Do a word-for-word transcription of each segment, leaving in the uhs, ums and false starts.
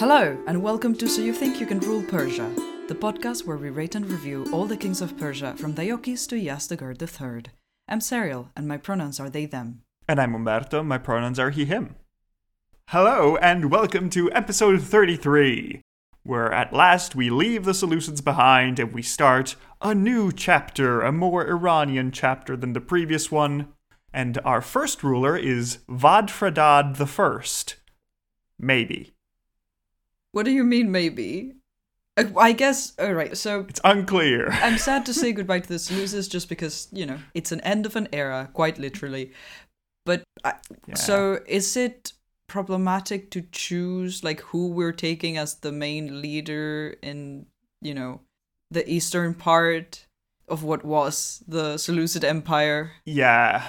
Hello, and welcome to So You Think You Can Rule Persia, the podcast where we rate and review all the kings of Persia from Deiochis to Yazdegerd the third. I'm Serial, and my pronouns are they, them. And I'm Umberto, my pronouns are he, him. Hello, and welcome to episode thirty-three, where at last we leave the Seleucids behind and we start a new chapter, a more Iranian chapter than the previous one. And our first ruler is Wadfradad the first. Maybe. What do you mean, maybe? I guess, all right, so... It's unclear. I'm sad to say goodbye to the Seleucids just because, you know, it's an end of an era, quite literally. But, I, yeah. So is it problematic to choose, like, who we're taking as the main leader in, you know, the eastern part of what was the Seleucid Empire? Yeah.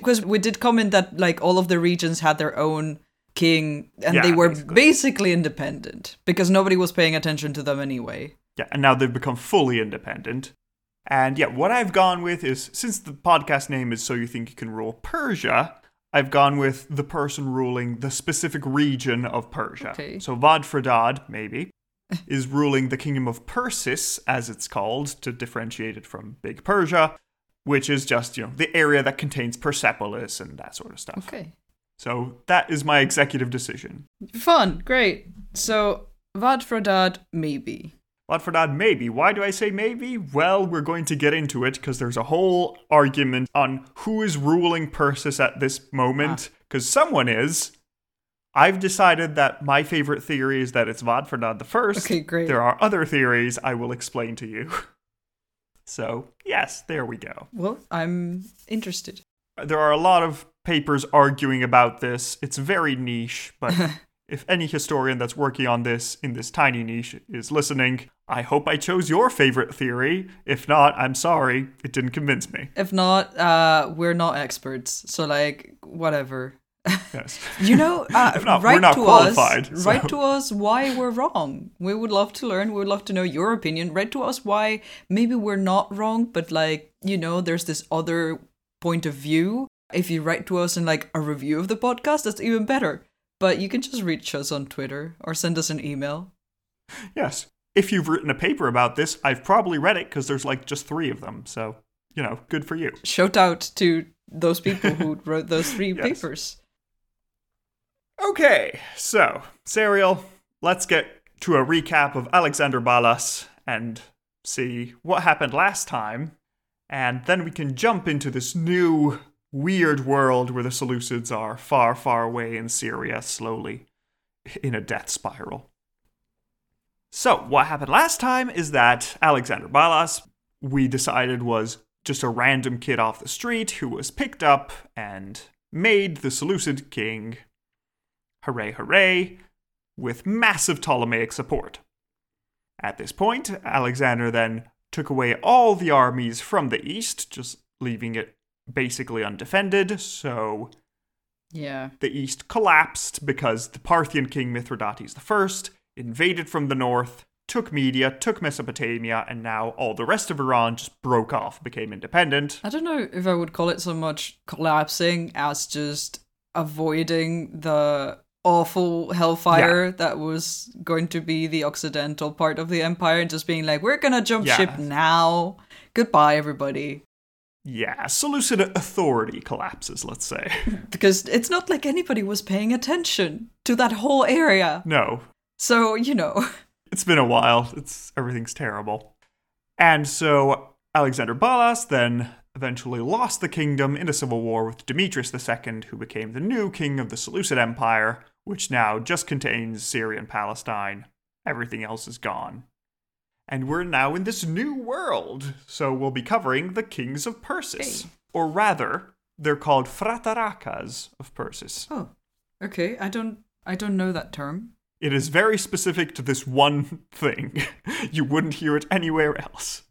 Because we did comment that, like, all of the regions had their own king, and yeah, they were basically. basically independent, because nobody was paying attention to them anyway. Yeah, and now they've become fully independent. And yeah, what I've gone with is, since the podcast name is So You Think You Can Rule Persia, I've gone with the person ruling the specific region of Persia. Okay. So Wadfradad, maybe, is ruling the kingdom of Persis, as it's called, to differentiate it from Big Persia, which is just, you know, the area that contains Persepolis and that sort of stuff. Okay. So that is my executive decision. Fun, great. So Wadfradad, maybe. Wadfradad, maybe. Why do I say maybe? Well, we're going to get into it because there's a whole argument on who is ruling Persis at this moment. Because ah. someone is. I've decided that my favorite theory is that it's Wadfradad the first. Okay, great. There are other theories I will explain to you. So, yes, there we go. Well, I'm interested. There are a lot of papers arguing about this. It's very niche, but if any historian that's working on this in this tiny niche is listening, I hope I chose your favorite theory. If not, I'm sorry. It didn't convince me. If not, uh, we're not experts. So, like, whatever. Yes. You know, uh, if not, write we're not to qualified. Us, so. Write to us why we're wrong. We would love to learn. We would love to know your opinion. Write to us why maybe we're not wrong, but, like, you know, there's this other point of view. If you write to us in, like, a review of the podcast, that's even better. But you can just reach us on Twitter or send us an email. Yes. If you've written a paper about this, I've probably read it because there's, like, just three of them. So, you know, good for you. Shout out to those people who wrote those three yes. papers. Okay. So, Serial, let's get to a recap of Alexander Balas and see what happened last time. And then we can jump into this new weird world where the Seleucids are far, far away in Syria, slowly in a death spiral. So, what happened last time is that Alexander Balas, we decided, was just a random kid off the street who was picked up and made the Seleucid king, hooray, hooray, with massive Ptolemaic support. At this point, Alexander then took away all the armies from the east, just leaving it basically undefended, so yeah, the east collapsed because the Parthian king Mithridates the first invaded from the north, took Media, took Mesopotamia, and now all the rest of Iran just broke off, became independent. I don't know if I would call it so much collapsing as just avoiding the awful hellfire yeah. that was going to be the occidental part of the empire and just being like, we're gonna jump yeah. ship now. Goodbye, everybody. Yeah, Seleucid authority collapses, let's say. Because it's not like anybody was paying attention to that whole area. No. So, you know. It's been a while. It's everything's terrible. And so Alexander Balas then eventually lost the kingdom in a civil war with Demetrius the second, who became the new king of the Seleucid Empire, which now just contains Syria and Palestine. Everything else is gone. And we're now in this new world, so we'll be covering the kings of Persis. Okay. Or rather, they're called Fratarakas of Persis. Oh, okay. I don't I don't know that term. It is very specific to this one thing. You wouldn't hear it anywhere else.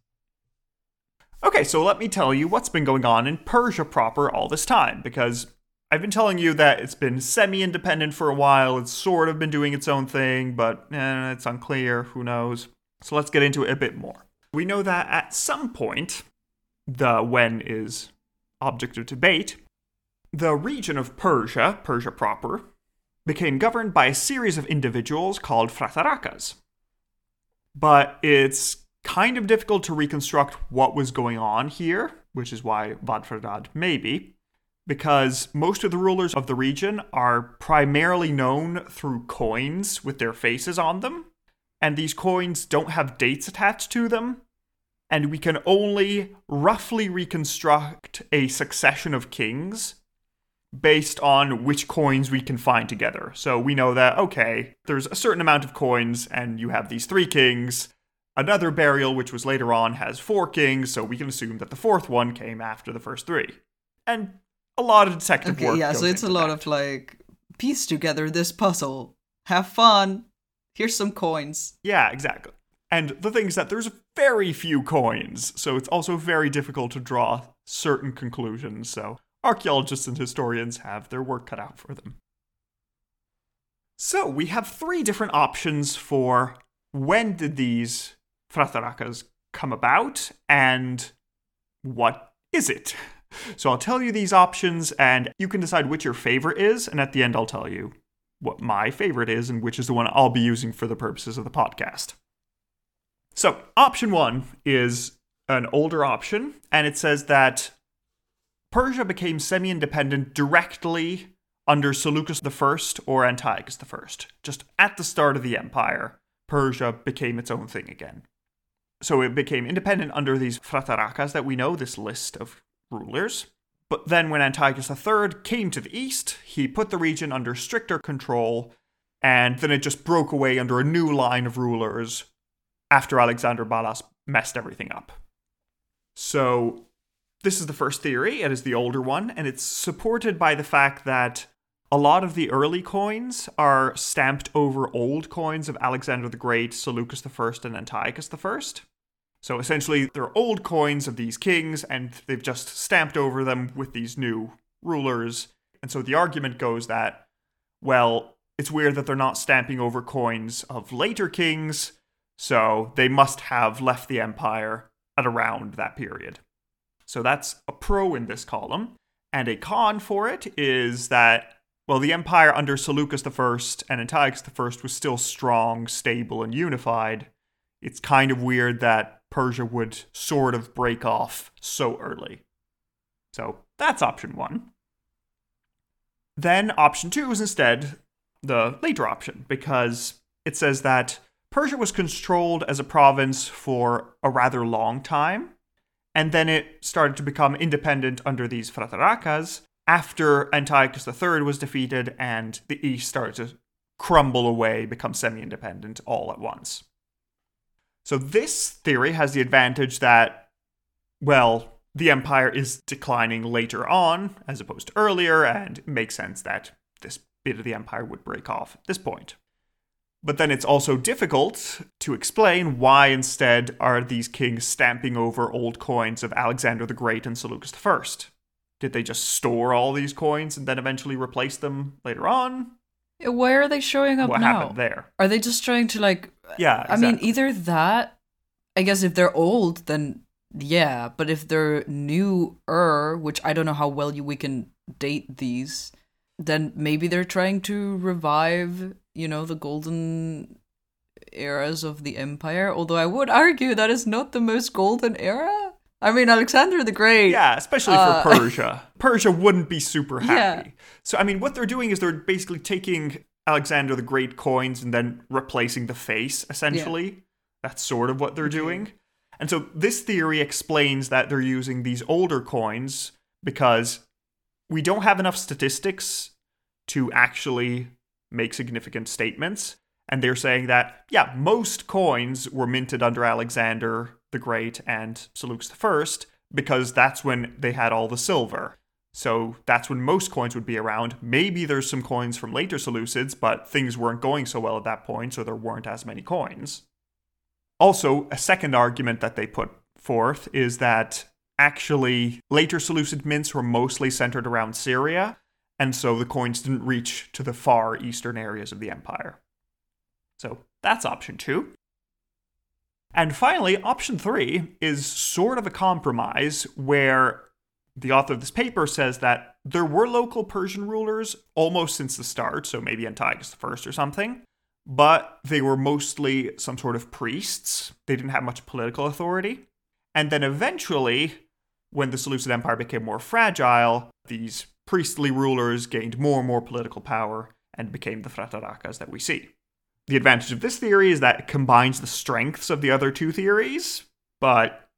Okay, so let me tell you what's been going on in Persia proper all this time, because I've been telling you that it's been semi-independent for a while, it's sort of been doing its own thing, but eh, it's unclear, who knows. So let's get into it a bit more. We know that at some point, the when is object of debate, the region of Persia, Persia proper, became governed by a series of individuals called Fratarakas. But it's kind of difficult to reconstruct what was going on here, which is why Wadfradad maybe, because most of the rulers of the region are primarily known through coins with their faces on them, and these coins don't have dates attached to them, and we can only roughly reconstruct a succession of kings based on which coins we can find together. So we know that, okay, there's a certain amount of coins, and you have these three kings. Another burial, which was later on, has four kings, so we can assume that the fourth one came after the first three. And a lot of detective okay, work yeah, goes so it's into a lot that. Of, like, piece together this puzzle. Have fun. Here's some coins. Yeah, exactly. And the thing is that there's very few coins, so it's also very difficult to draw certain conclusions, so archaeologists and historians have their work cut out for them. So we have three different options for when did these Fratarakas come about, and what is it? So I'll tell you these options, and you can decide which your favorite is, and at the end I'll tell you what my favorite is and which is the one I'll be using for the purposes of the podcast. So, option one is an older option, and it says that Persia became semi-independent directly under Seleucus the First or Antiochus the First. Just at the start of the empire, Persia became its own thing again. So it became independent under these Fratarakas that we know, this list of rulers. But then when Antiochus the Third came to the east, he put the region under stricter control, and then it just broke away under a new line of rulers after Alexander Balas messed everything up. So this is the first theory. It is the older one, and it's supported by the fact that a lot of the early coins are stamped over old coins of Alexander the Great, Seleucus the First, and Antiochus the First. So essentially, they're old coins of these kings, and they've just stamped over them with these new rulers. And so the argument goes that, well, it's weird that they're not stamping over coins of later kings, so they must have left the empire at around that period. So that's a pro in this column. And a con for it is that, well, the empire under Seleucus the First and Antiochus the First was still strong, stable, and unified. It's kind of weird that Persia would sort of break off so early. So that's option one. Then option two is instead the later option, because it says that Persia was controlled as a province for a rather long time, and then it started to become independent under these Fratarakas after Antiochus the Third was defeated and the east started to crumble away, become semi-independent all at once. So this theory has the advantage that, well, the empire is declining later on as opposed to earlier, and it makes sense that this bit of the empire would break off at this point. But then it's also difficult to explain why instead are these kings stamping over old coins of Alexander the Great and Seleucus the First. Did they just store all these coins and then eventually replace them later on? Why are they showing up what now? What happened there? Are they just trying to, like... Yeah, exactly. I mean, either that... I guess if they're old, then yeah. But if they're newer, which I don't know how well you, we can date these, then maybe they're trying to revive... you know, the golden eras of the empire. Although I would argue that is not the most golden era. I mean, Alexander the Great. Yeah, especially uh, for Persia. Persia wouldn't be super happy. Yeah. So, I mean, what they're doing is they're basically taking Alexander the Great coins and then replacing the face, essentially. Yeah. That's sort of what they're okay. doing. And so this theory explains that they're using these older coins because we don't have enough statistics to actually... make significant statements, and they're saying that, yeah, most coins were minted under Alexander the Great and Seleucus the First because that's when they had all the silver. So that's when most coins would be around. Maybe there's some coins from later Seleucids, but things weren't going so well at that point, so there weren't as many coins. Also, a second argument that they put forth is that actually later Seleucid mints were mostly centered around Syria, and so the coins didn't reach to the far eastern areas of the empire. So that's option two. And finally, option three is sort of a compromise where the author of this paper says that There were local Persian rulers almost since the start, so maybe Antiochus the First or something, but they were mostly some sort of priests. They didn't have much political authority. And then eventually, when the Seleucid Empire became more fragile, these priestly rulers gained more and more political power and became the Fratarakas that we see. The advantage of this theory is that it combines the strengths of the other two theories, but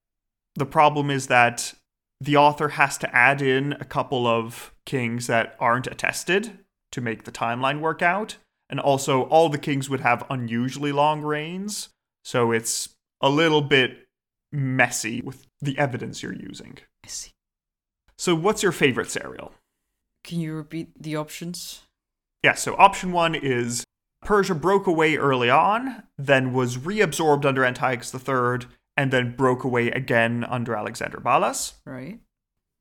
the problem is that the author has to add in a couple of kings that aren't attested to make the timeline work out, and also all the kings would have unusually long reigns, so it's a little bit messy with the evidence you're using. I see. So what's your favorite serial? Can you repeat the options? Yeah, so option one is Persia broke away early on, then was reabsorbed under Antiochus the Third, and then broke away again under Alexander Balas. Right.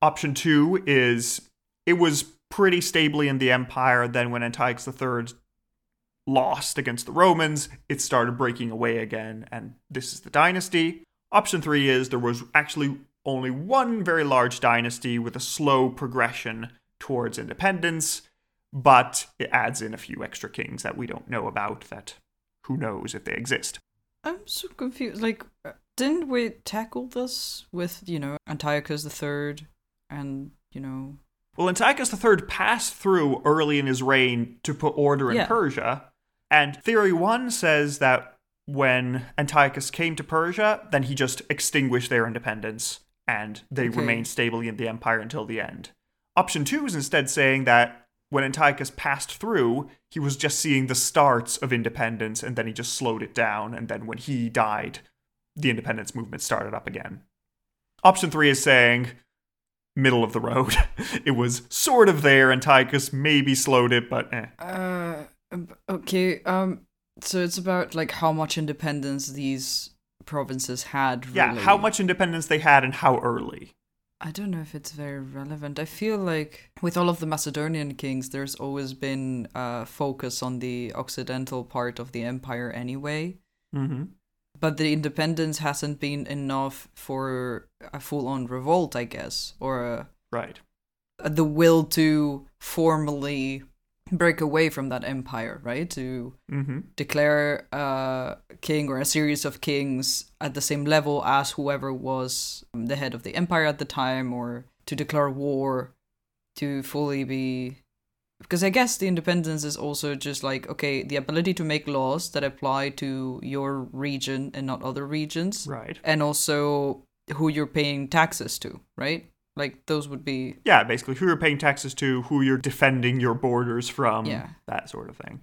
Option two is it was pretty stably in the empire, then when Antiochus the Third lost against the Romans, it started breaking away again, and this is the dynasty. Option three is there was actually only one very large dynasty with a slow progression towards independence, but it adds in a few extra kings that we don't know about, that who knows if they exist. I'm so confused. Like, didn't we tackle this with, you know, Antiochus the Third and, you know... Well, Antiochus the Third passed through early in his reign to put order in yeah. Persia, and Theory one says that when Antiochus came to Persia, then he just extinguished their independence, and they okay. remained stably in the empire until the end. Option two is instead saying that when Antiochus passed through, he was just seeing the starts of independence, and then he just slowed it down, and then when he died, the independence movement started up again. Option three is saying, middle of the road. It was sort of there, Antiochus maybe slowed it, but eh. Uh, okay, um... So it's about, like, how much independence these provinces had, really. Yeah, how much independence they had and how early. I don't know if it's very relevant. I feel like with all of the Macedonian kings, there's always been a focus on the occidental part of the empire anyway. Mm-hmm. But the independence hasn't been enough for a full-on revolt, I guess, or a, right. the will to formally... break away from that empire, right? To mm-hmm. declare a king or a series of kings at the same level as whoever was the head of the empire at the time, or to declare war, to fully be... Because I guess the independence is also just like, okay, the ability to make laws that apply to your region and not other regions. Right. And also who you're paying taxes to, right? Like, those would be... Yeah, basically, who you're paying taxes to, who you're defending your borders from, yeah. that sort of thing.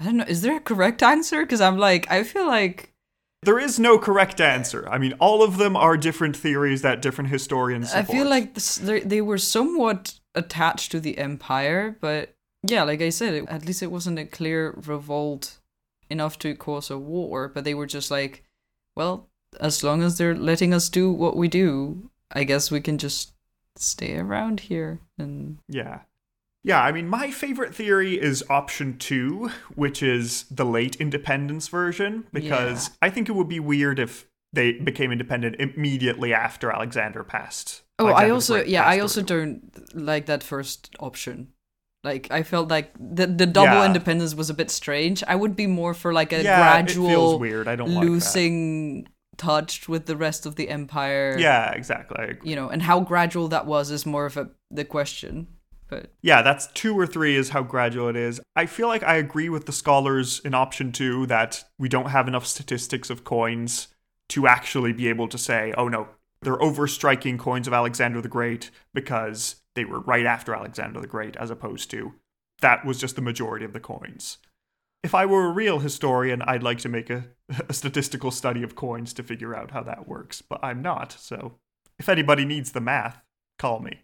I don't know, is there a correct answer? Because I'm like, I feel like... There is no correct answer. I mean, all of them are different theories that different historians support. I feel like this, they were somewhat attached to the empire, but yeah, like I said, it, at least it wasn't a clear revolt enough to cause a war, but they were just like, well, as long as they're letting us do what we do... I guess we can just stay around here and... Yeah. Yeah, I mean, my favorite theory is option two, which is the late independence version, because yeah. I think it would be weird if they became independent immediately after Alexander passed. Oh, Alexander I also... Yeah, I also through. don't like that first option. Like, I felt like the, the double yeah. independence was a bit strange. I would be more for, like, a yeah, gradual... It feels weird. I don't losing... like that. Touched with the rest of the empire. Yeah, exactly. You know, and how gradual that was is more of a the question. But yeah, that's two or three is how gradual it is. I feel like I agree with the scholars in option two that we don't have enough statistics of coins to actually be able to say, oh no, they're overstriking coins of Alexander the Great because they were right after Alexander the Great, as opposed to that was just the majority of the coins. If I were a real historian, I'd like to make a, a statistical study of coins to figure out how that works, but I'm not, so if anybody needs the math, call me.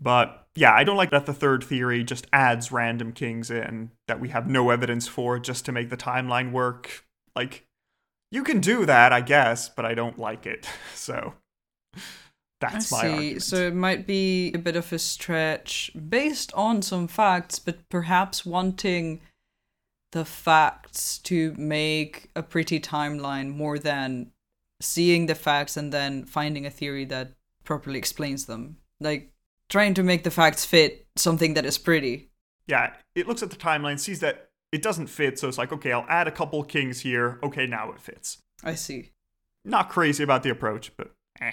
But yeah, I don't like that the third theory just adds random kings in that we have no evidence for just to make the timeline work. Like, you can do that, I guess, but I don't like it, so that's I my see. Argument. So it might be a bit of a stretch based on some facts, but perhaps wanting... the facts to make a pretty timeline more than seeing the facts and then finding a theory that properly explains them. Like, trying to make the facts fit something that is pretty. Yeah, it looks at the timeline, sees that it doesn't fit, so it's like, okay, I'll add a couple kings here. Okay, now it fits. I see. Not crazy about the approach, but eh.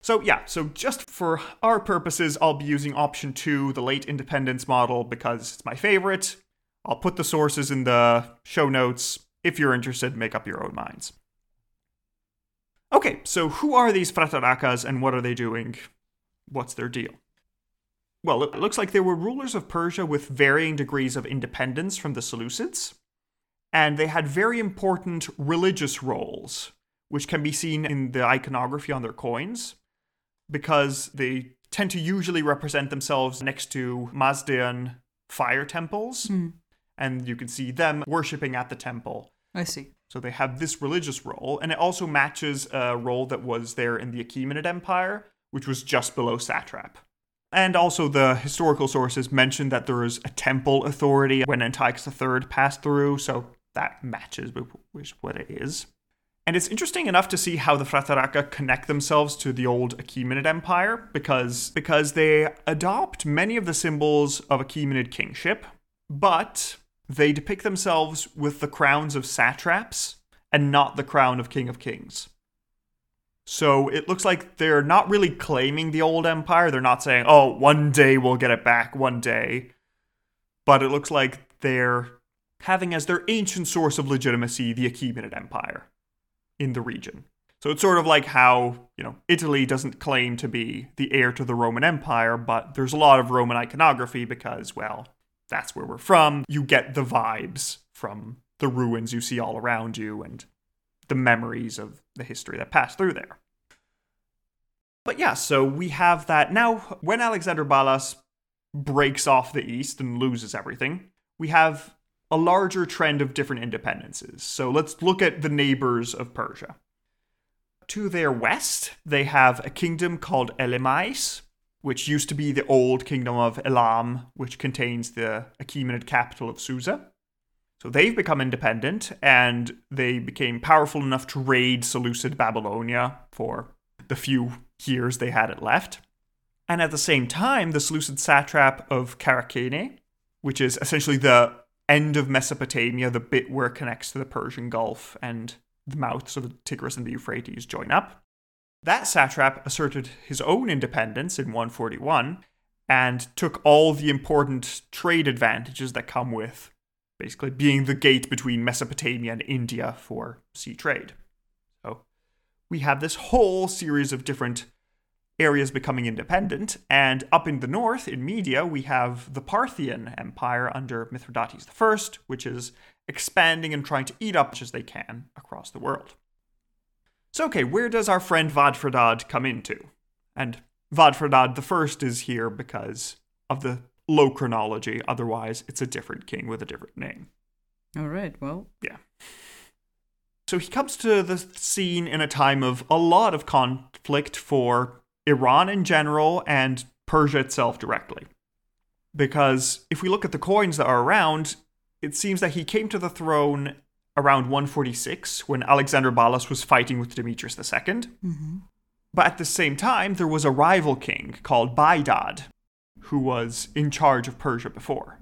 So yeah, so just for our purposes, I'll be using option two, the late independence model, because it's my favorite. I'll put the sources in the show notes. If you're interested, make up your own minds. Okay, so who are these Fratarakas and what are they doing? What's their deal? Well, it looks like they were rulers of Persia with varying degrees of independence from the Seleucids, and they had very important religious roles, which can be seen in the iconography on their coins, because they tend to usually represent themselves next to Mazdean fire temples, mm. and you can see them worshipping at the temple. I see. So they have this religious role, and it also matches a role that was there in the Achaemenid Empire, which was just below satrap. And also the historical sources mention that there is a temple authority when Antiochus the Third passed through, so that matches with what it is. And it's interesting enough to see how the Frataraka connect themselves to the old Achaemenid Empire, because, because they adopt many of the symbols of Achaemenid kingship, but they depict themselves with the crowns of satraps and not the crown of King of Kings. So it looks like they're not really claiming the old empire. They're not saying, oh, one day we'll get it back, one day. But it looks like they're having as their ancient source of legitimacy the Achaemenid Empire in the region. So it's sort of like how, you know, Italy doesn't claim to be the heir to the Roman Empire, but there's a lot of Roman iconography because, well, that's where we're from. You get the vibes from the ruins you see all around you and the memories of the history that passed through there. But yeah, so we have that. Now, when Alexander Balas breaks off the East and loses everything, we have a larger trend of different independences. So let's look at the neighbors of Persia. To their west, they have a kingdom called Elymais, which used to be the old kingdom of Elam, which contains the Achaemenid capital of Susa. So they've become independent, and they became powerful enough to raid Seleucid Babylonia for the few years they had it left. And at the same time, the Seleucid satrap of Characene, which is essentially the end of Mesopotamia, the bit where it connects to the Persian Gulf and the mouths of the Tigris and the Euphrates join up. That satrap asserted his own independence in one forty-one and took all the important trade advantages that come with basically being the gate between Mesopotamia and India for sea trade. So we have this whole series of different areas becoming independent, and up in the north, in Media, we have the Parthian Empire under Mithridates the First, which is expanding and trying to eat up as much as they can across the world. So, okay, where does our friend Wadfradad come into? And Wadfradad the First is here because of the low chronology, otherwise it's a different king with a different name. All right, well. Yeah. So he comes to the scene in a time of a lot of conflict for Iran in general and Persia itself directly. Because if we look at the coins that are around, it seems that he came to the throne around one forty-six when Alexander Balas was fighting with Demetrius the Second. Mm-hmm. But at the same time, there was a rival king called Baidad, who was in charge of Persia before.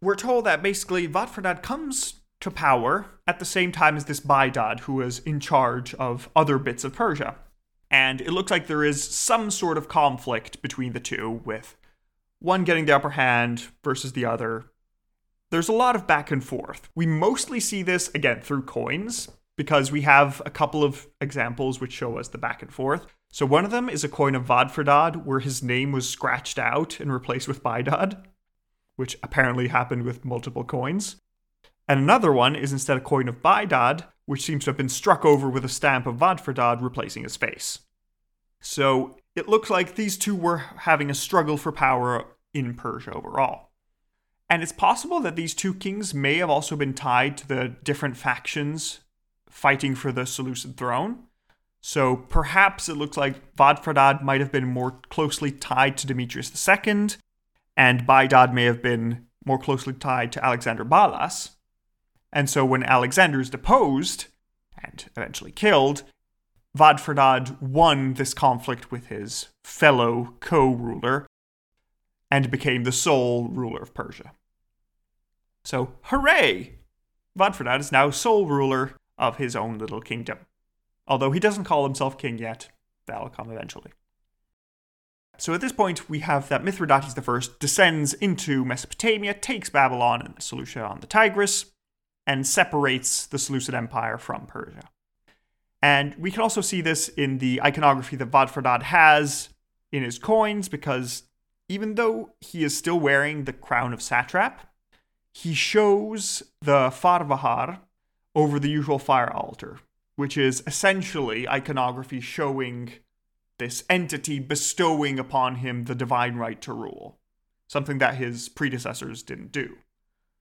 We're told that basically Wadfradad comes to power at the same time as this Baidad, who is in charge of other bits of Persia. And it looks like there is some sort of conflict between the two, with one getting the upper hand versus the other. There's a lot of back and forth. We mostly see this, again, through coins, because we have a couple of examples which show us the back and forth. So one of them is a coin of Wadfradad where his name was scratched out and replaced with Baidad, which apparently happened with multiple coins. And another one is instead a coin of Baidad, which seems to have been struck over with a stamp of Wadfradad replacing his face. So it looks like these two were having a struggle for power in Persia overall. And it's possible that these two kings may have also been tied to the different factions fighting for the Seleucid throne. So perhaps it looks like Wadfradad might have been more closely tied to Demetrius the Second, and Baidad may have been more closely tied to Alexander Balas. And so when Alexander is deposed and eventually killed, Wadfradad won this conflict with his fellow co-ruler and became the sole ruler of Persia. So, hooray! Wadfradad is now sole ruler of his own little kingdom. Although he doesn't call himself king yet, that'll come eventually. So at this point, we have that Mithridates the First descends into Mesopotamia, takes Babylon and Seleucia on the Tigris, and separates the Seleucid Empire from Persia. And we can also see this in the iconography that Wadfradad has in his coins, because even though he is still wearing the crown of satrap, he shows the Farvahar over the usual fire altar, which is essentially iconography showing this entity bestowing upon him the divine right to rule, something that his predecessors didn't do.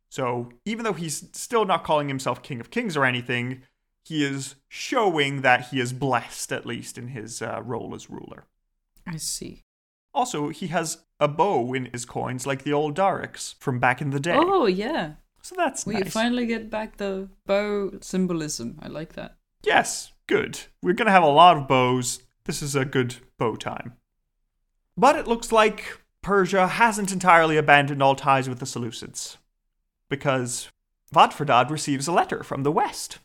So even though he's still not calling himself King of Kings or anything, he is showing that he is blessed, at least in his uh, role as ruler. I see. Also, he has a bow in his coins, like the old darics from back in the day. Oh, yeah. So that's we nice. We finally get back the bow symbolism. I like that. Yes, good. We're going to have a lot of bows. This is a good bow time. But it looks like Persia hasn't entirely abandoned all ties with the Seleucids, because Wadfradad receives a letter from the west.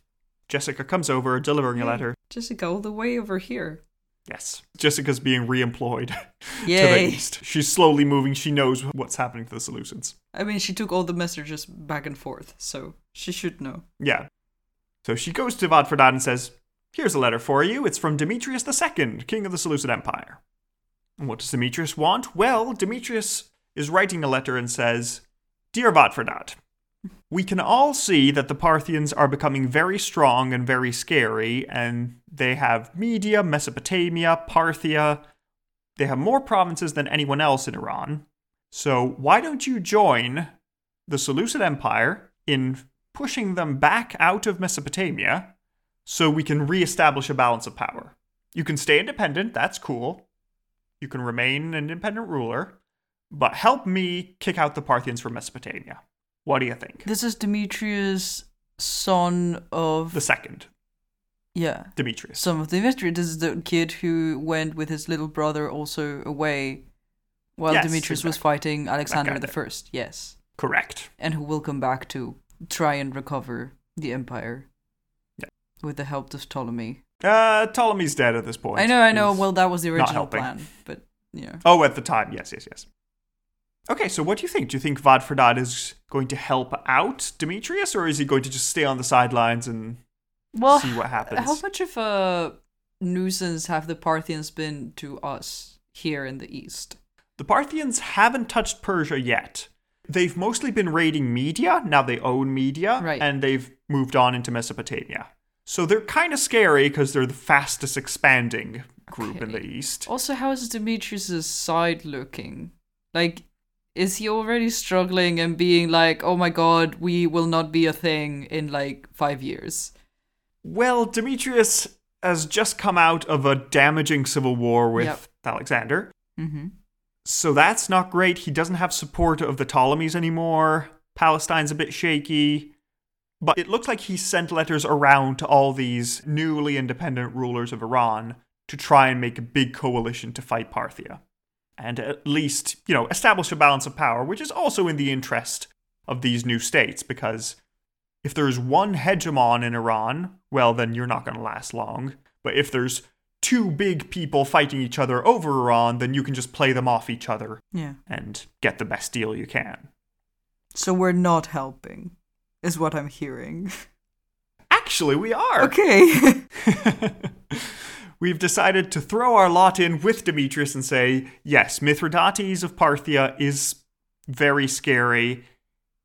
Jessica comes over, delivering hey, a letter. Jessica, all the way over here. Yes. Jessica's being reemployed Yay. to the east. She's slowly moving. She knows what's happening to the Seleucids. I mean, she took all the messages back and forth, so she should know. Yeah. So she goes to Wadfradad and says, here's a letter for you. It's from Demetrius the Second, king of the Seleucid Empire. And what does Demetrius want? Well, Demetrius is writing a letter and says, Dear Wadfradad, we can all see that the Parthians are becoming very strong and very scary, and they have Media, Mesopotamia, Parthia. They have more provinces than anyone else in Iran. So why don't you join the Seleucid Empire in pushing them back out of Mesopotamia so we can reestablish a balance of power? You can stay independent, that's cool. You can remain an independent ruler, but help me kick out the Parthians from Mesopotamia. What do you think? This is Demetrius, son of... The second. Yeah. Demetrius. Son of Demetrius. This is the kid who went with his little brother also away while yes, Demetrius exactly. was fighting Alexander the First. Yes. Correct. And who will come back to try and recover the empire. Yeah. With the help of Ptolemy. Uh, Ptolemy's dead at this point. I know, I know. He's well, that was the original plan. But, you know. Oh, at the time. Yes, yes, yes. Okay, so what do you think? Do you think Wadfradad is going to help out Demetrius, or is he going to just stay on the sidelines and well, see what happens? How much of a nuisance have the Parthians been to us here in the east? The Parthians haven't touched Persia yet. They've mostly been raiding Media. Now they own Media, right. And they've moved on into Mesopotamia. So they're kind of scary because they're the fastest expanding group okay. in the east. Also, how is Demetrius' side looking? Like... Is he already struggling and being like, oh my god, we will not be a thing in like five years? Well, Demetrius has just come out of a damaging civil war with yep. Alexander. Mm-hmm. So that's not great. He doesn't have support of the Ptolemies anymore. Palestine's a bit shaky. But it looks like he sent letters around to all these newly independent rulers of Iran to try and make a big coalition to fight Parthia. And at least, you know, establish a balance of power, which is also in the interest of these new states, because if there's one hegemon in Iran, well, then you're not going to last long. But if there's two big people fighting each other over Iran, then you can just play them off each other yeah. and get the best deal you can. So we're not helping, is what I'm hearing. Actually, we are. Okay. We've decided to throw our lot in with Demetrius and say, yes, Mithridates of Parthia is very scary.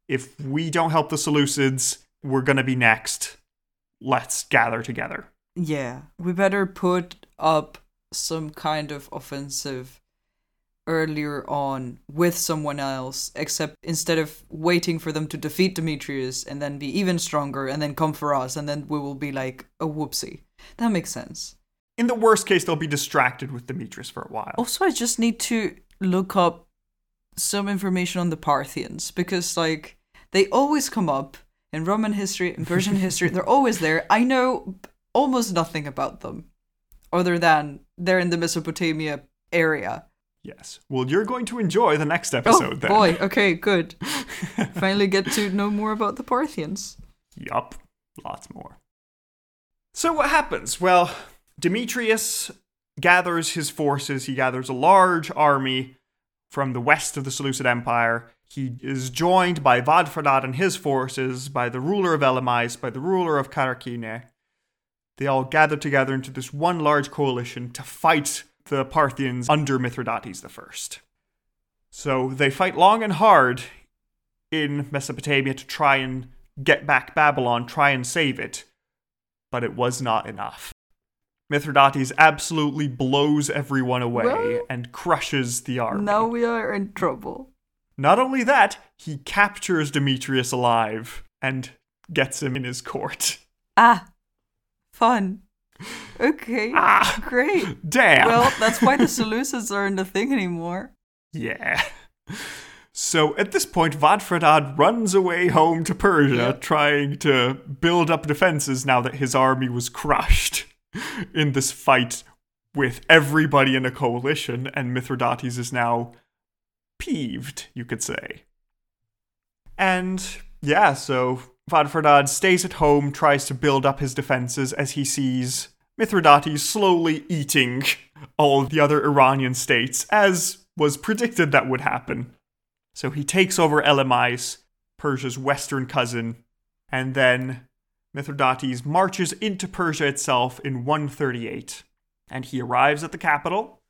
If we don't help the Seleucids, we're going to be next. Let's gather together. Yeah, we better put up some kind of offensive earlier on with someone else, except instead of waiting for them to defeat Demetrius and then be even stronger and then come for us and then we will be like, oh, whoopsie. That makes sense. In the worst case, they'll be distracted with Demetrius for a while. Also, I just need to look up some information on the Parthians, because, like, they always come up in Roman history, in Persian history. They're always there. I know almost nothing about them. other than they're in the Mesopotamia area. Yes. Well, you're going to enjoy the next episode oh, then. Oh, boy. Okay, good. Finally get to know more about the Parthians. Yup. Lots more. So what happens? Well, Demetrius gathers his forces. He gathers a large army from the west of the Seleucid Empire. He is joined by Wadfradad and his forces, by the ruler of Elymais, by the ruler of Characene. They all gather together into this one large coalition to fight the Parthians under Mithridates the First. So they fight long and hard in Mesopotamia to try and get back Babylon, try and save it, but it was not enough. Mithridates absolutely blows everyone away well, and crushes the army. Now we are in trouble. Not only that, he captures Demetrius alive and gets him in his court. Ah, fun. Okay, ah, great. Damn. Well, that's why the Seleucids aren't a thing anymore. Yeah. So at this point, Wadfradad runs away home to Persia, yep. trying to build up defenses now that his army was crushed in this fight with everybody in a coalition, and Mithridates is now peeved, you could say. And yeah, so Wadfradad stays at home, tries to build up his defenses as he sees Mithridates slowly eating all the other Iranian states, as was predicted that would happen. So he takes over Elymais, Persia's western cousin, and then Mithridates marches into Persia itself in one thirty-eight, and he arrives at the capital,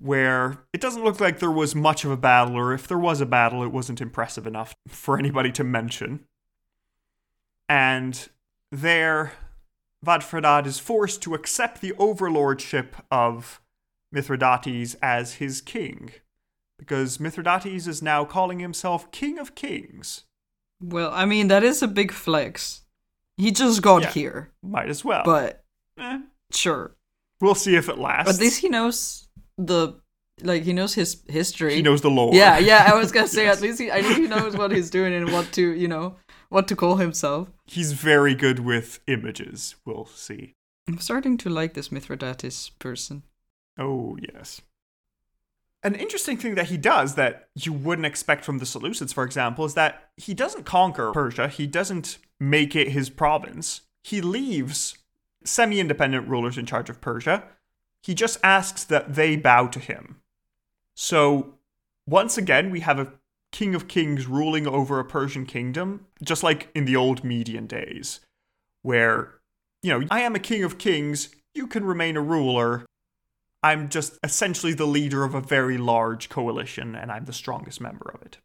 where it doesn't look like there was much of a battle, or if there was a battle, it wasn't impressive enough for anybody to mention. And there, Wadfradad is forced to accept the overlordship of Mithridates as his king, because Mithridates is now calling himself King of Kings. Well, I mean, that is a big flex. He just got yeah, here. Might as well. But, eh. sure. We'll see if it lasts. At least he knows... The like he knows his history. He knows the lore. Yeah, yeah. I was gonna say yes. at least he, I think he knows what he's doing and what to you know what to call himself. He's very good with images. We'll see. I'm starting to like this Mithridates person. Oh yes. An interesting thing that he does that you wouldn't expect from the Seleucids, for example, is that he doesn't conquer Persia. He doesn't make it his province. He leaves semi-independent rulers in charge of Persia. He just asks that they bow to him. So, once again, we have a king of kings ruling over a Persian kingdom, just like in the old Median days, where, you know, I am a king of kings, you can remain a ruler, I'm just essentially the leader of a very large coalition, and I'm the strongest member of it.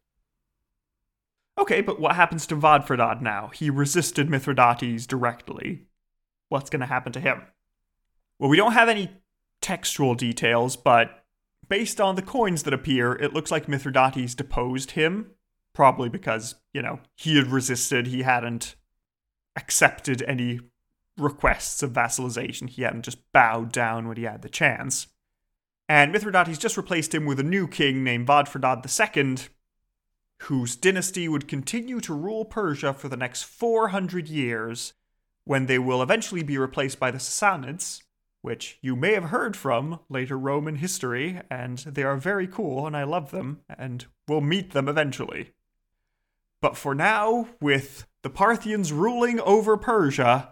Okay, but what happens to Wadfradad now? He resisted Mithridates directly. What's going to happen to him? Well, we don't have any textual details, but based on the coins that appear, it looks like Mithridates deposed him, probably because, you know, he had resisted, he hadn't accepted any requests of vassalization, he hadn't just bowed down when he had the chance. And Mithridates just replaced him with a new king named Wadfradad the Second, whose dynasty would continue to rule Persia for the next four hundred years, when they will eventually be replaced by the Sassanids, which you may have heard from later Roman history, and they are very cool, and I love them, and we'll meet them eventually. But for now, with the Parthians ruling over Persia,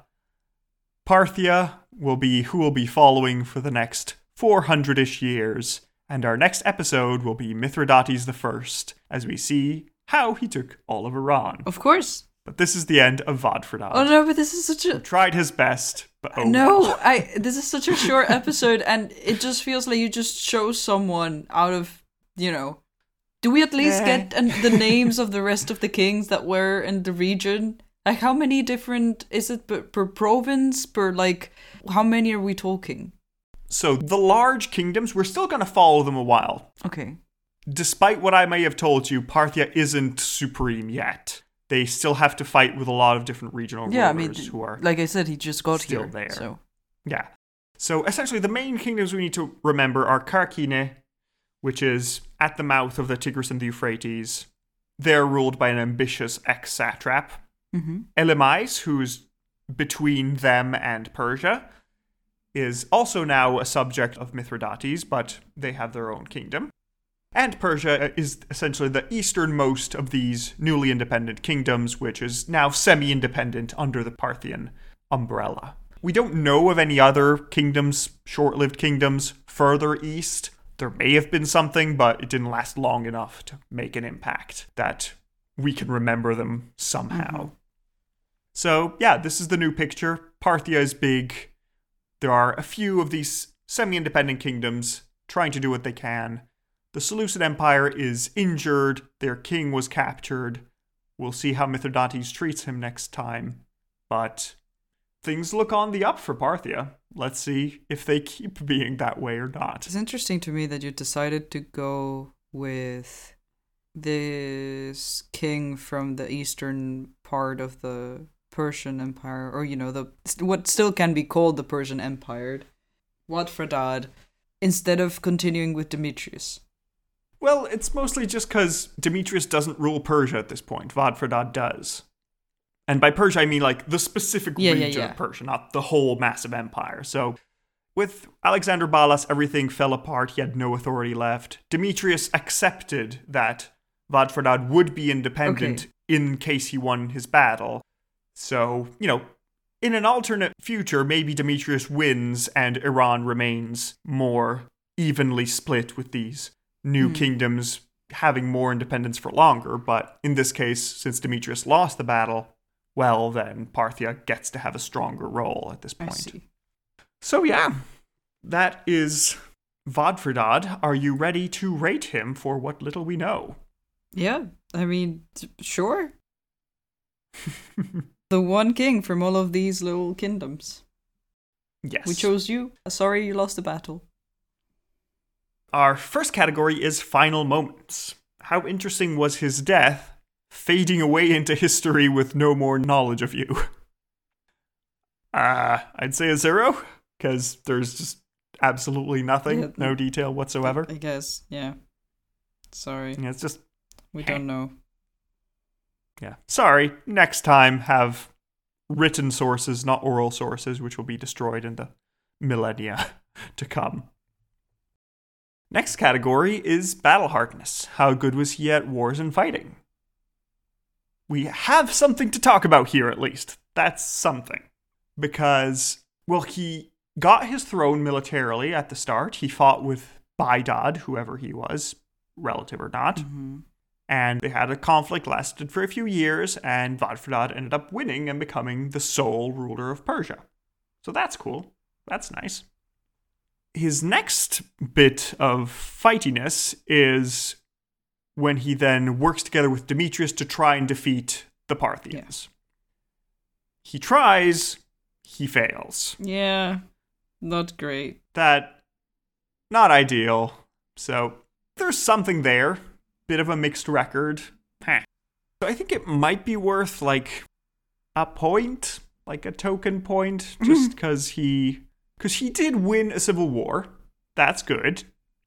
Parthia will be who will be following for the next four hundred-ish years, and our next episode will be Mithridates the First, as we see how he took all of Iran. Of course. But this is the end of Wadfradad. Oh no, but this is such a... He tried his best, but oh no. Well. I this is such a short episode, and it just feels like you just chose someone out of, you know... Do we at least eh. get an, the names of the rest of the kings that were in the region? Like, how many different... Is it per, per province? Per, like... How many are we talking? So, the large kingdoms, we're still going to follow them a while. Okay. Despite what I may have told you, Parthia isn't supreme yet. They still have to fight with a lot of different regional yeah, rulers I mean, who are... Like I said, he just got still here. There. So. Yeah. So essentially the main kingdoms we need to remember are Characene, which is at the mouth of the Tigris and the Euphrates. They're ruled by an ambitious ex-satrap. Mm-hmm. Elymais, who's between them and Persia. is also now a subject of Mithridates, but they have their own kingdom. And Persia is essentially the easternmost of these newly independent kingdoms, which is now semi-independent under the Parthian umbrella. We don't know of any other kingdoms, short-lived kingdoms, further east. There may have been something, but it didn't last long enough to make an impact that we can remember them somehow. Mm-hmm. So, yeah, this is the new picture. Parthia is big. There are a few of these semi-independent kingdoms trying to do what they can. The Seleucid Empire is injured. Their king was captured. We'll see how Mithridates treats him next time. But things look on the up for Parthia. Let's see if they keep being that way or not. It's interesting to me that you decided to go with this king from the eastern part of the Persian Empire, or, you know, the what still can be called the Persian Empire, Wadfradad, instead of continuing with Demetrius. Well, it's mostly just because Demetrius doesn't rule Persia at this point. Wadfradad does. And by Persia, I mean, like, the specific yeah, region yeah, yeah. of Persia, not the whole massive empire. So with Alexander Balas, everything fell apart. He had no authority left. Demetrius accepted that Wadfradad would be independent okay. in case he won his battle. So, you know, in an alternate future, maybe Demetrius wins and Iran remains more evenly split with these new mm. kingdoms having more independence for longer. But in this case, since Demetrius lost the battle, well, then Parthia gets to have a stronger role at this point. I see. So, yeah, that is Wadfradad. Are you ready to rate him for what little we know? Yeah, I mean, sure. The one king from all of these little kingdoms. Yes. We chose you. Sorry you lost the battle. Our first category is final moments. How interesting was his death, fading away into history with no more knowledge of you? Uh, I'd say a zero, because there's just absolutely nothing, yeah, no detail whatsoever. I guess, yeah. Sorry. Yeah, it's just... We hey. don't know. Yeah. Sorry, next time have written sources, not oral sources, which will be destroyed in the millennia to come. Next category is battle hardness. How good was he at wars and fighting? We have something to talk about here, at least. That's something. Because, well, he got his throne militarily at the start. He fought with Baidad, whoever he was, relative or not. Mm-hmm. And they had a conflict, lasted for a few years, and Wadfradad ended up winning and becoming the sole ruler of Persia. So that's cool. That's nice. His next bit of fightiness is when he then works together with Demetrius to try and defeat the Parthians. Yeah. He tries, he fails. Yeah, not great. That, not ideal. So there's something there. Bit of a mixed record. Huh. So I think it might be worth, like, a point, like a token point, just because he... Because he did win a civil war. That's good.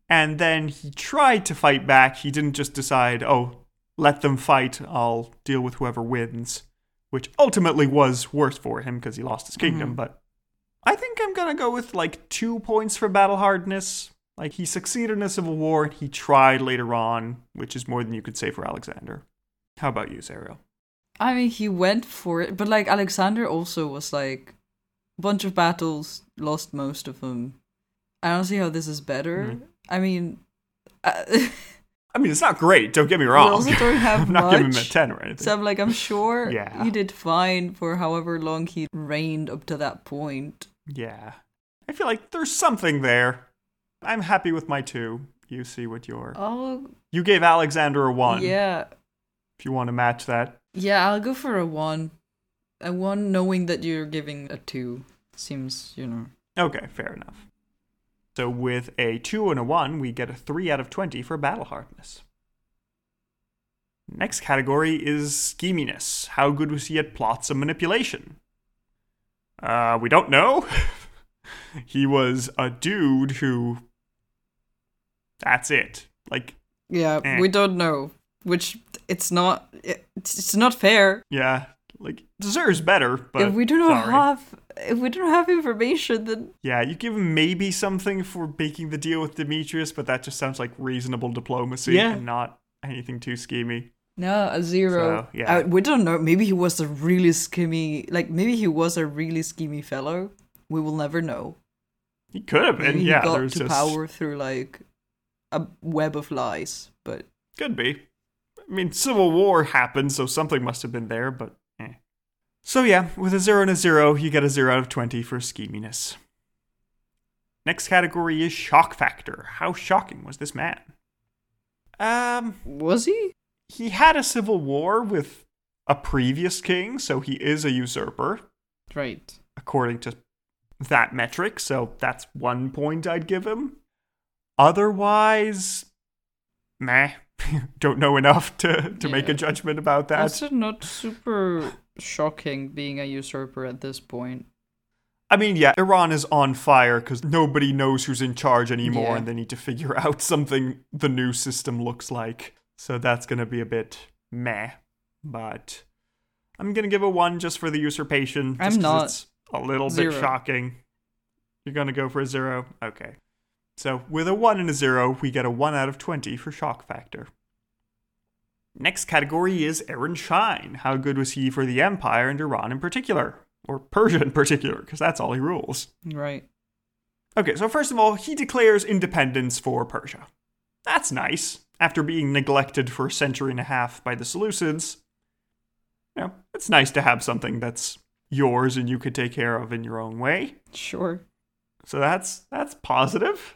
And then he tried to fight back. He didn't just decide, oh, let them fight. I'll deal with whoever wins. Which ultimately was worse for him because he lost his kingdom. Mm-hmm. But I think I'm going to go with, like, two points for battle hardness. Like, he succeeded in a civil war, and he tried later on, which is more than you could say for Alexander. How about you, Zariel? I mean, he went for it, but, like, Alexander also was, like, a bunch of battles, lost most of them. I don't see how this is better. Mm. I mean... Uh, I mean, it's not great, don't get me wrong. We also don't have I'm not much, giving him a ten or anything. So I'm like, I'm sure yeah. he did fine for however long he reigned up to that point. Yeah. I feel like there's something there. I'm happy with my two. You see what your... Oh, you gave Alexander a one. Yeah. If you want to match that. Yeah, I'll go for a one. A one knowing that you're giving a two. Seems, you know... Okay, fair enough. So with a two and a one, we get a three out of twenty for battle hardness. Next category is scheminess. How good was he at plots and manipulation? Uh, we don't know. He was a dude who... That's it. Like, yeah, eh. we don't know. Which it's not. It's not fair. Yeah, Like, deserves better, but if we do not sorry. have if we don't have information, then yeah, you give him maybe something for making the deal with Demetrius, but that just sounds like reasonable diplomacy yeah. and not anything too schemy. No, a zero. So, yeah. I, we don't know. Maybe he was a really schemy, like maybe he was a really schemy fellow. We will never know. He could have been. Maybe yeah, he got there's to just... power through like a web of lies, but could be. I mean, civil war happened, so something must have been there, but eh. So yeah, with a zero and a zero, you get a zero out of twenty for scheminess. Next category is shock factor. How shocking was this man? Um, was he? He had a civil war with a previous king, so he is a usurper. Right. According to that metric, so that's one point I'd give him. Otherwise, meh. Don't know enough to, to yeah. make a judgment about that. That's not super shocking being a usurper at this point. I mean, yeah, Iran is on fire because nobody knows who's in charge anymore yeah. and they need to figure out something the new system looks like. So that's going to be a bit meh. But I'm going to give a one just for the usurpation. Just I'm not. It's a little zero. bit shocking. You're going to go for a zero? Okay. So, with a one and a zero, we get a one out of twenty for shock factor. Next category is Aaron Shine. How good was he for the Empire and Iran in particular? Or Persia in particular, because that's all he rules. Right. Okay, so first of all, he declares independence for Persia. That's nice. After being neglected for a century and a half by the Seleucids. You know, it's nice to have something that's yours and you could take care of in your own way. Sure. So that's that's positive.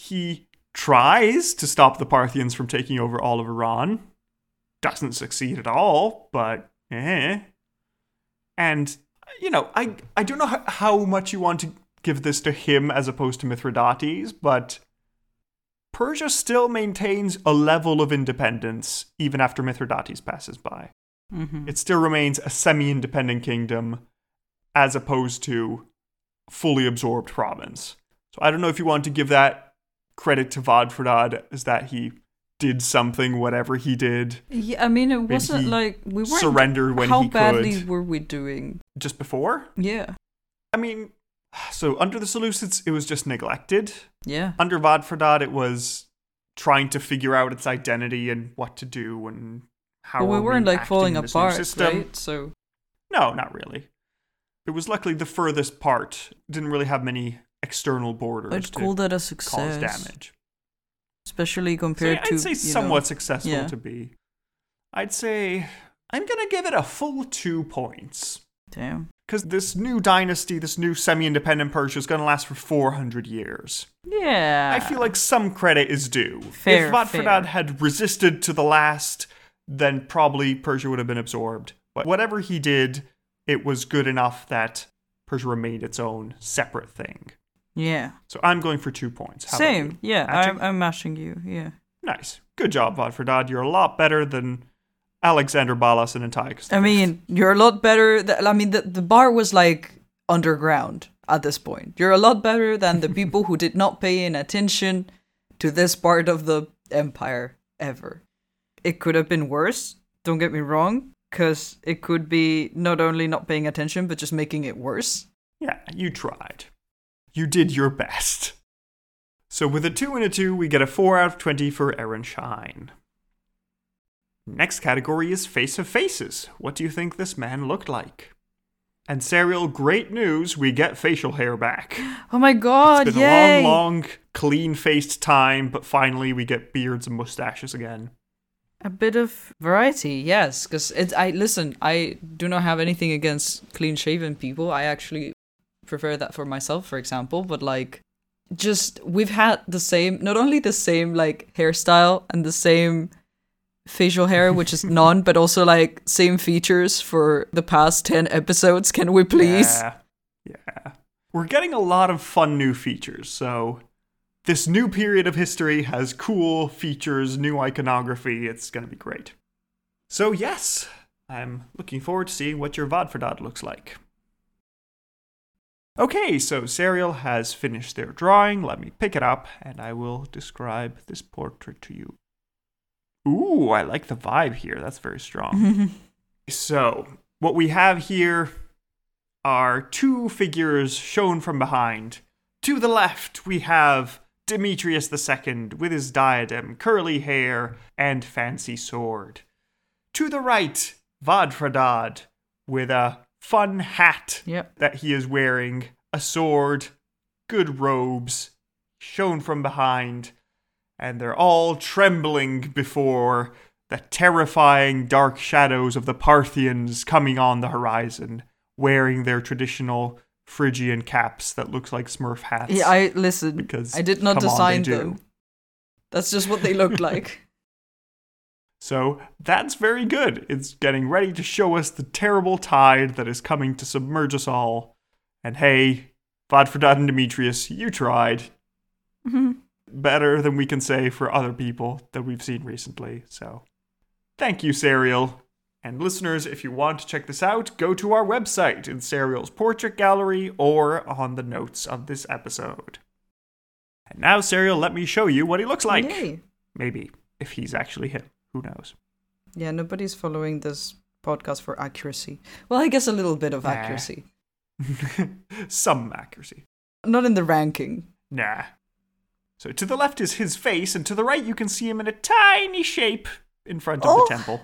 He tries to stop the Parthians from taking over all of Iran. Doesn't succeed at all, but eh. And, you know, I, I don't know how, how much you want to give this to him as opposed to Mithridates, but Persia still maintains a level of independence even after Mithridates passes by. Mm-hmm. It still remains a semi-independent kingdom as opposed to fully absorbed province. So I don't know if you want to give that credit to Wadfradad is that he did something, whatever he did. Yeah, I mean, it wasn't like we weren't surrendered when he could. How badly were we doing? Just before? Yeah. I mean, so under the Seleucids, it was just neglected. Yeah. Under Wadfradad, it was trying to figure out its identity and what to do and how. Well, we weren't like falling apart, right? So. No, not really. It was luckily the furthest part. Didn't really have many external borders. I'd call that a success. Cause damage, especially compared so, yeah, I'd to. I'd say you somewhat know, successful yeah. to be. I'd say I'm gonna give it a full two points. Damn. Because this new dynasty, this new semi-independent Persia, is gonna last for four hundred years. Yeah. I feel like some credit is due. Fair. If Wadfradad had resisted to the last, then probably Persia would have been absorbed. But whatever he did, it was good enough that Persia remained its own separate thing. Yeah. So I'm going for two points. How Same. Yeah, matching? I'm, I'm matching you. Yeah. Nice. Good job, Wadfradad. You're a lot better than Alexander Balas and Antiochus the First. I mean, you're a lot better. Th- I mean, the, the bar was like underground at this point. You're a lot better than the people who did not pay in attention to this part of the empire ever. It could have been worse. Don't get me wrong, because it could be not only not paying attention, but just making it worse. Yeah, you tried. You did your best. So with a two and a two, we get a four out of twenty for Aaron Shine. Next category is Face of Faces. What do you think this man looked like? And Serial, great news, we get facial hair back. Oh my god, yay! It's been yay. a long, long, clean-faced time, but finally we get beards and mustaches again. A bit of variety, yes. Because, I listen, I do not have anything against clean-shaven people. I actually prefer that for myself, for example, but like just we've had the same, not only the same like hairstyle and the same facial hair, which is none, but also like same features for the past ten episodes. Can we please? Yeah. yeah. We're getting a lot of fun new features. So this new period of history has cool features, new iconography. It's going to be great. So yes, I'm looking forward to seeing what your Wadfradad looks like. Okay, so Serial has finished their drawing. Let me pick it up, and I will describe this portrait to you. Ooh, I like the vibe here. That's very strong. So, what we have here are two figures shown from behind. To the left, we have Demetrius the Second with his diadem, curly hair, and fancy sword. To the right, Wadfradad with a fun hat yep. that he is wearing, a sword, good robes, shown from behind, and they're all trembling before the terrifying dark shadows of the Parthians coming on the horizon, wearing their traditional Phrygian caps that look like Smurf hats. Yeah, I listen, because, I did not design on, them. Do. That's just what they look like. So that's very good. It's getting ready to show us the terrible tide that is coming to submerge us all. And hey, Wadfradad and Demetrius, you tried. Mm-hmm. Better than we can say for other people that we've seen recently. So thank you, Serial. And listeners, if you want to check this out, go to our website in Serial's Portrait Gallery or on the notes of this episode. And now, Serial, let me show you what he looks like. Yay. Maybe, if he's actually him. Who knows? Yeah, nobody's following this podcast for accuracy. Well, I guess a little bit of nah. accuracy. Some accuracy. Not in the ranking. Nah. So to the left is his face, and to the right you can see him in a tiny shape in front of oh. the temple.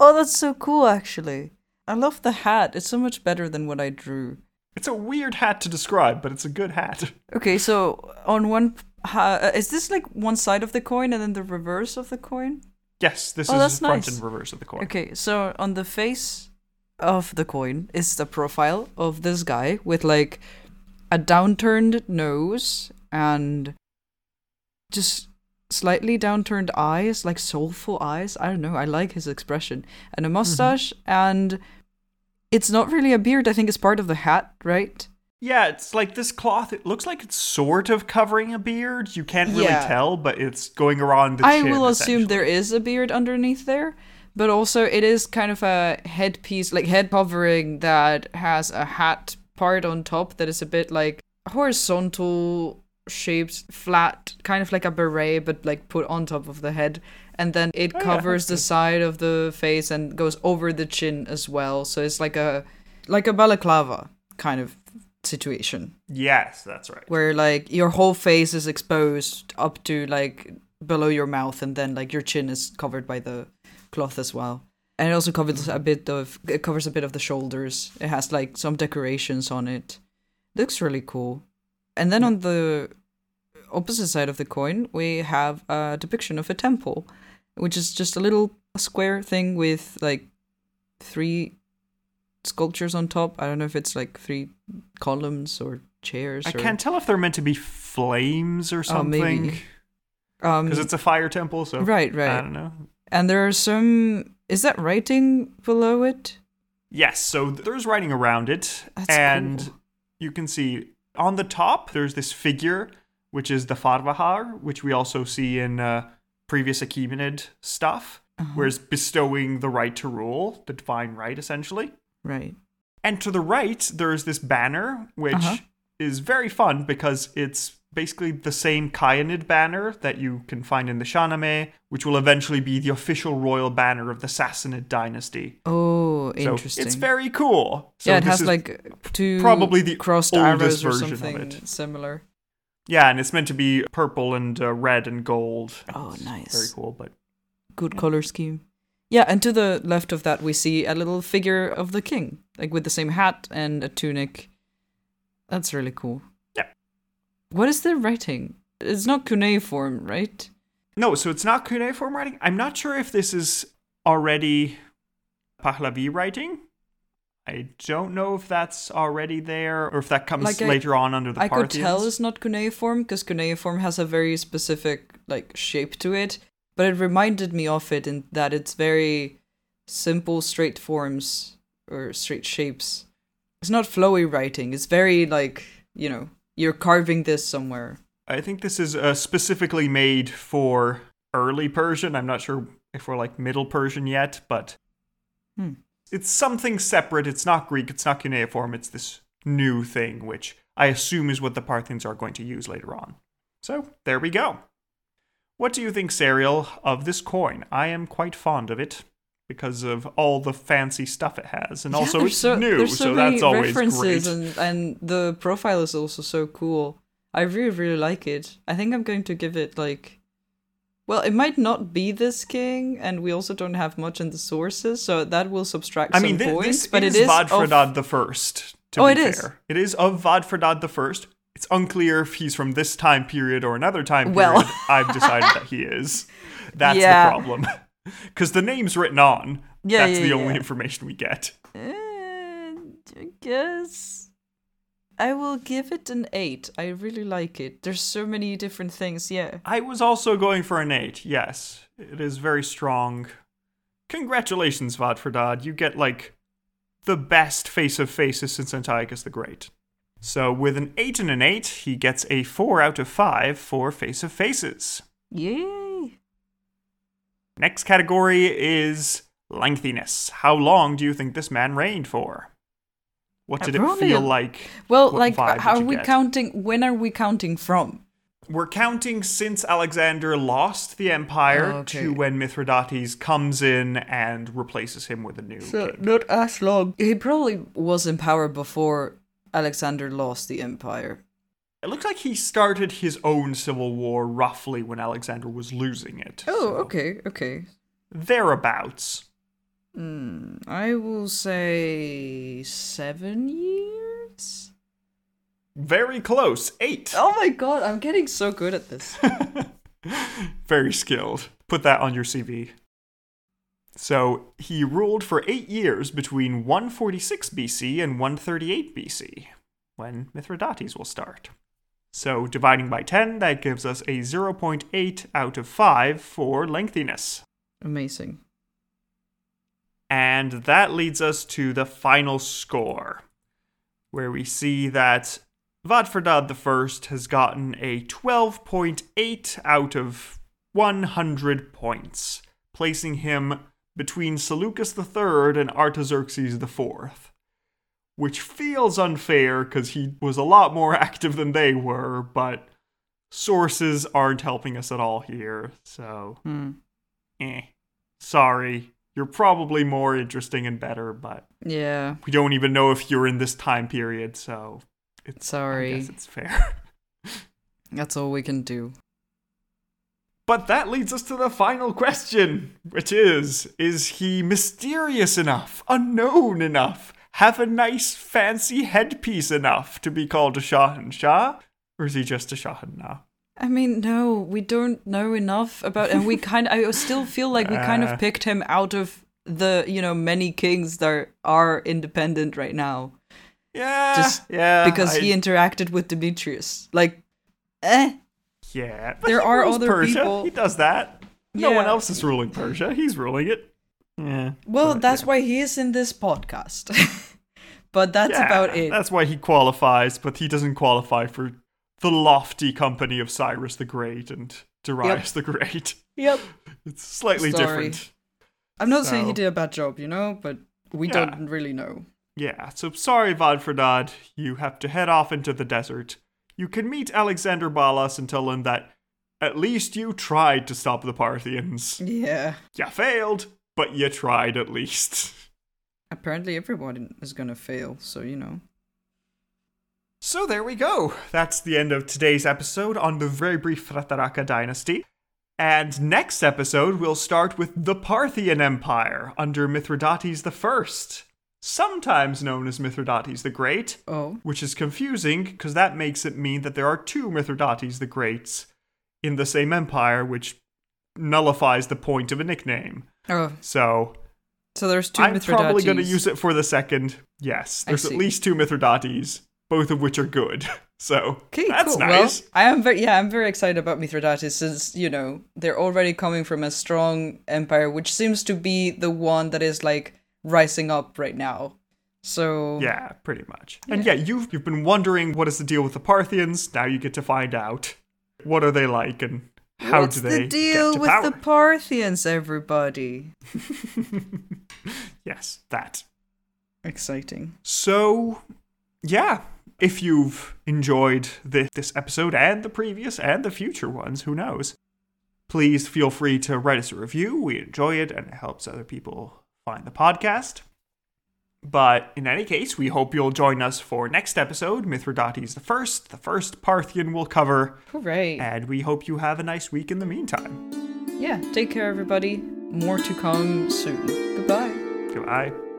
Oh, that's so cool, actually. I love the hat. It's so much better than what I drew. It's a weird hat to describe, but it's a good hat. Okay, so on one... Uh, is this like one side of the coin and then the reverse of the coin? Yes, this oh, is the front nice. and reverse of the coin. Okay, so on the face of the coin is the profile of this guy with like a downturned nose and just slightly downturned eyes, like soulful eyes. I don't know, I like his expression. And a mustache, mm-hmm. and it's not really a beard, I think it's part of the hat, right? Yeah, it's like this cloth, it looks like it's sort of covering a beard. You can't really yeah. tell, but it's going around the I chin. I will assume there is a beard underneath there, but also it is kind of a headpiece, like head covering that has a hat part on top that is a bit like horizontal shaped, flat, kind of like a beret, but like put on top of the head. And then it oh, covers yeah, the good. side of the face and goes over the chin as well. So it's like a like a balaclava kind of situation. Yes, that's right. Where like your whole face is exposed up to like below your mouth, and then like your chin is covered by the cloth as well. And it also covers a bit of it covers a bit of the shoulders. It has like some decorations on it. Looks really cool. And then on the opposite side of the coin, we have a depiction of a temple, which is just a little square thing with like three sculptures on top. I don't know if it's like three columns or chairs. I or... can't tell if they're meant to be flames or something. Because um, um, it's a fire temple, so right, right. I don't know. And there are some... Is that writing below it? Yes, so there's writing around it. That's and cool. You can see... On the top, there's this figure, which is the Farvahar, which we also see in uh, previous Achaemenid stuff, uh-huh. where it's bestowing the right to rule, the divine right, essentially. Right. And to the right, there's this banner, which uh-huh. is very fun because it's basically the same Kayanid banner that you can find in the Shahnameh, which will eventually be the official royal banner of the Sassanid dynasty. Oh, interesting. So it's very cool. So yeah, it has like two probably the crossed arrows or something similar. Yeah, and it's meant to be purple and uh, red and gold. Oh, it's nice. Very cool, but... Good yeah. color scheme. Yeah, and to the left of that, we see a little figure of the king, like with the same hat and a tunic. That's really cool. What is the writing? It's not cuneiform, right? No, so it's not cuneiform writing. I'm not sure if this is already Pahlavi writing. I don't know if that's already there or if that comes like I, later on under the I Parthians. I could tell it's not cuneiform because cuneiform has a very specific like shape to it, but it reminded me of it in that it's very simple, straight forms or straight shapes. It's not flowy writing. It's very like, you know... You're carving this somewhere. I think this is uh, specifically made for early Persian. I'm not sure if we're like Middle Persian yet, but hmm. it's something separate. It's not Greek. It's not cuneiform. It's this new thing, which I assume is what the Parthians are going to use later on. So there we go. What do you think, Serial, of this coin? I am quite fond of it. because of all the fancy stuff it has. And yeah, also it's so, new, so, so that's always great. There's so many references, and, and the profile is also so cool. I really, really like it. I think I'm going to give it, like... Well, it might not be this king, and we also don't have much in the sources, so that will subtract I mean, some th- points. But is it is Wadfradad the First. To oh, be it fair. Is. It is of Wadfradad the First. It's unclear if he's from this time period or another time well. period. I've decided that he is. That's yeah. the problem, because the name's written on. Yeah, that's yeah, the yeah. only information we get. Uh, I guess. I will give it an eight. I really like it. There's so many different things, yeah. I was also going for an eight, yes. It is very strong. Congratulations, Wadfradad. You get, like, the best face-of-faces since Antiochus the Great. So with an eight and an eight, he gets a four out of five for face-of-faces. Yay! Next category is lengthiness. How long do you think this man reigned for? What did it feel like? Well, like, how are we counting? When are we counting from? We're counting since Alexander lost the empire oh, okay. to when Mithridates comes in and replaces him with a new so king. Not as long. He probably was in power before Alexander lost the empire. It looks like he started his own civil war roughly when Alexander was losing it. Oh, so okay, okay. Thereabouts. Mm, I will say seven years? Very close. Eight. Oh my god, I'm getting so good at this. Very skilled. Put that on your C V. So, he ruled for eight years between one forty-six B C and one thirty-eight B C, when Mithridates will start. So, dividing by ten, that gives us a zero point eight out of five for lengthiness. Amazing. And that leads us to the final score, where we see that Wadfradad the First has gotten a twelve point eight out of one hundred points, placing him between Seleucus the Third and Artaxerxes the Fourth, which feels unfair because he was a lot more active than they were, but sources aren't helping us at all here, so mm. eh, sorry. You're probably more interesting and better, but yeah, we don't even know if you're in this time period, so it's, sorry. I guess it's fair. That's all we can do. But that leads us to the final question, which is, is he mysterious enough, unknown enough, have a nice fancy headpiece enough to be called a Shahnameh, or is he just a Shahnameh? I mean, no, we don't know enough about, and we kind of, I still feel like we kind of picked him out of the, you know, many kings that are independent right now. Yeah, Just yeah, because I, he interacted with Demetrius. Like, eh. Yeah, but there are other Persia. people. He does that. Yeah. No one else is ruling Persia. He's ruling it. Yeah. Well, but, that's yeah. why he is in this podcast. But that's yeah, about it. That's why he qualifies, but he doesn't qualify for the lofty company of Cyrus the Great and Darius yep. the Great. Yep. It's slightly Sorry. different. I'm not so. saying he did a bad job, you know, but we yeah. don't really know. Yeah, so sorry, Wadfradad, you have to head off into the desert. You can meet Alexander Balas and tell him that at least you tried to stop the Parthians. Yeah. You failed, but you tried at least. Apparently everyone is going to fail, so you know. So there we go. That's the end of today's episode on the very brief Frataraka dynasty. And next episode, we'll start with the Parthian Empire under Mithridates the First, sometimes known as Mithridates the Great, oh. which is confusing because that makes it mean that there are two Mithridates the Greats in the same empire, which nullifies the point of a nickname. Oh. So... so there's two I'm Mithridates. I'm probably going to use it for the second. Yes, there's at least two Mithridates. Both of which are good, so okay, that's cool. nice. Well, I am very, yeah, I'm very excited about Mithridates since, you know, they're already coming from a strong empire, which seems to be the one that is, like, rising up right now, so... yeah, pretty much. Yeah. And yeah, you've, you've been wondering what is the deal with the Parthians, now you get to find out what are they like and how What's do they get to power. What's the deal with the Parthians, everybody? Yes, that. Exciting. So, yeah. If you've enjoyed the, this episode and the previous and the future ones, who knows, please feel free to write us a review. We enjoy it and it helps other people find the podcast. But in any case, we hope you'll join us for next episode, Mithridates I, the first Parthian we'll cover. Hooray. And we hope you have a nice week in the meantime. Yeah, take care, everybody. More to come soon. Goodbye. Goodbye.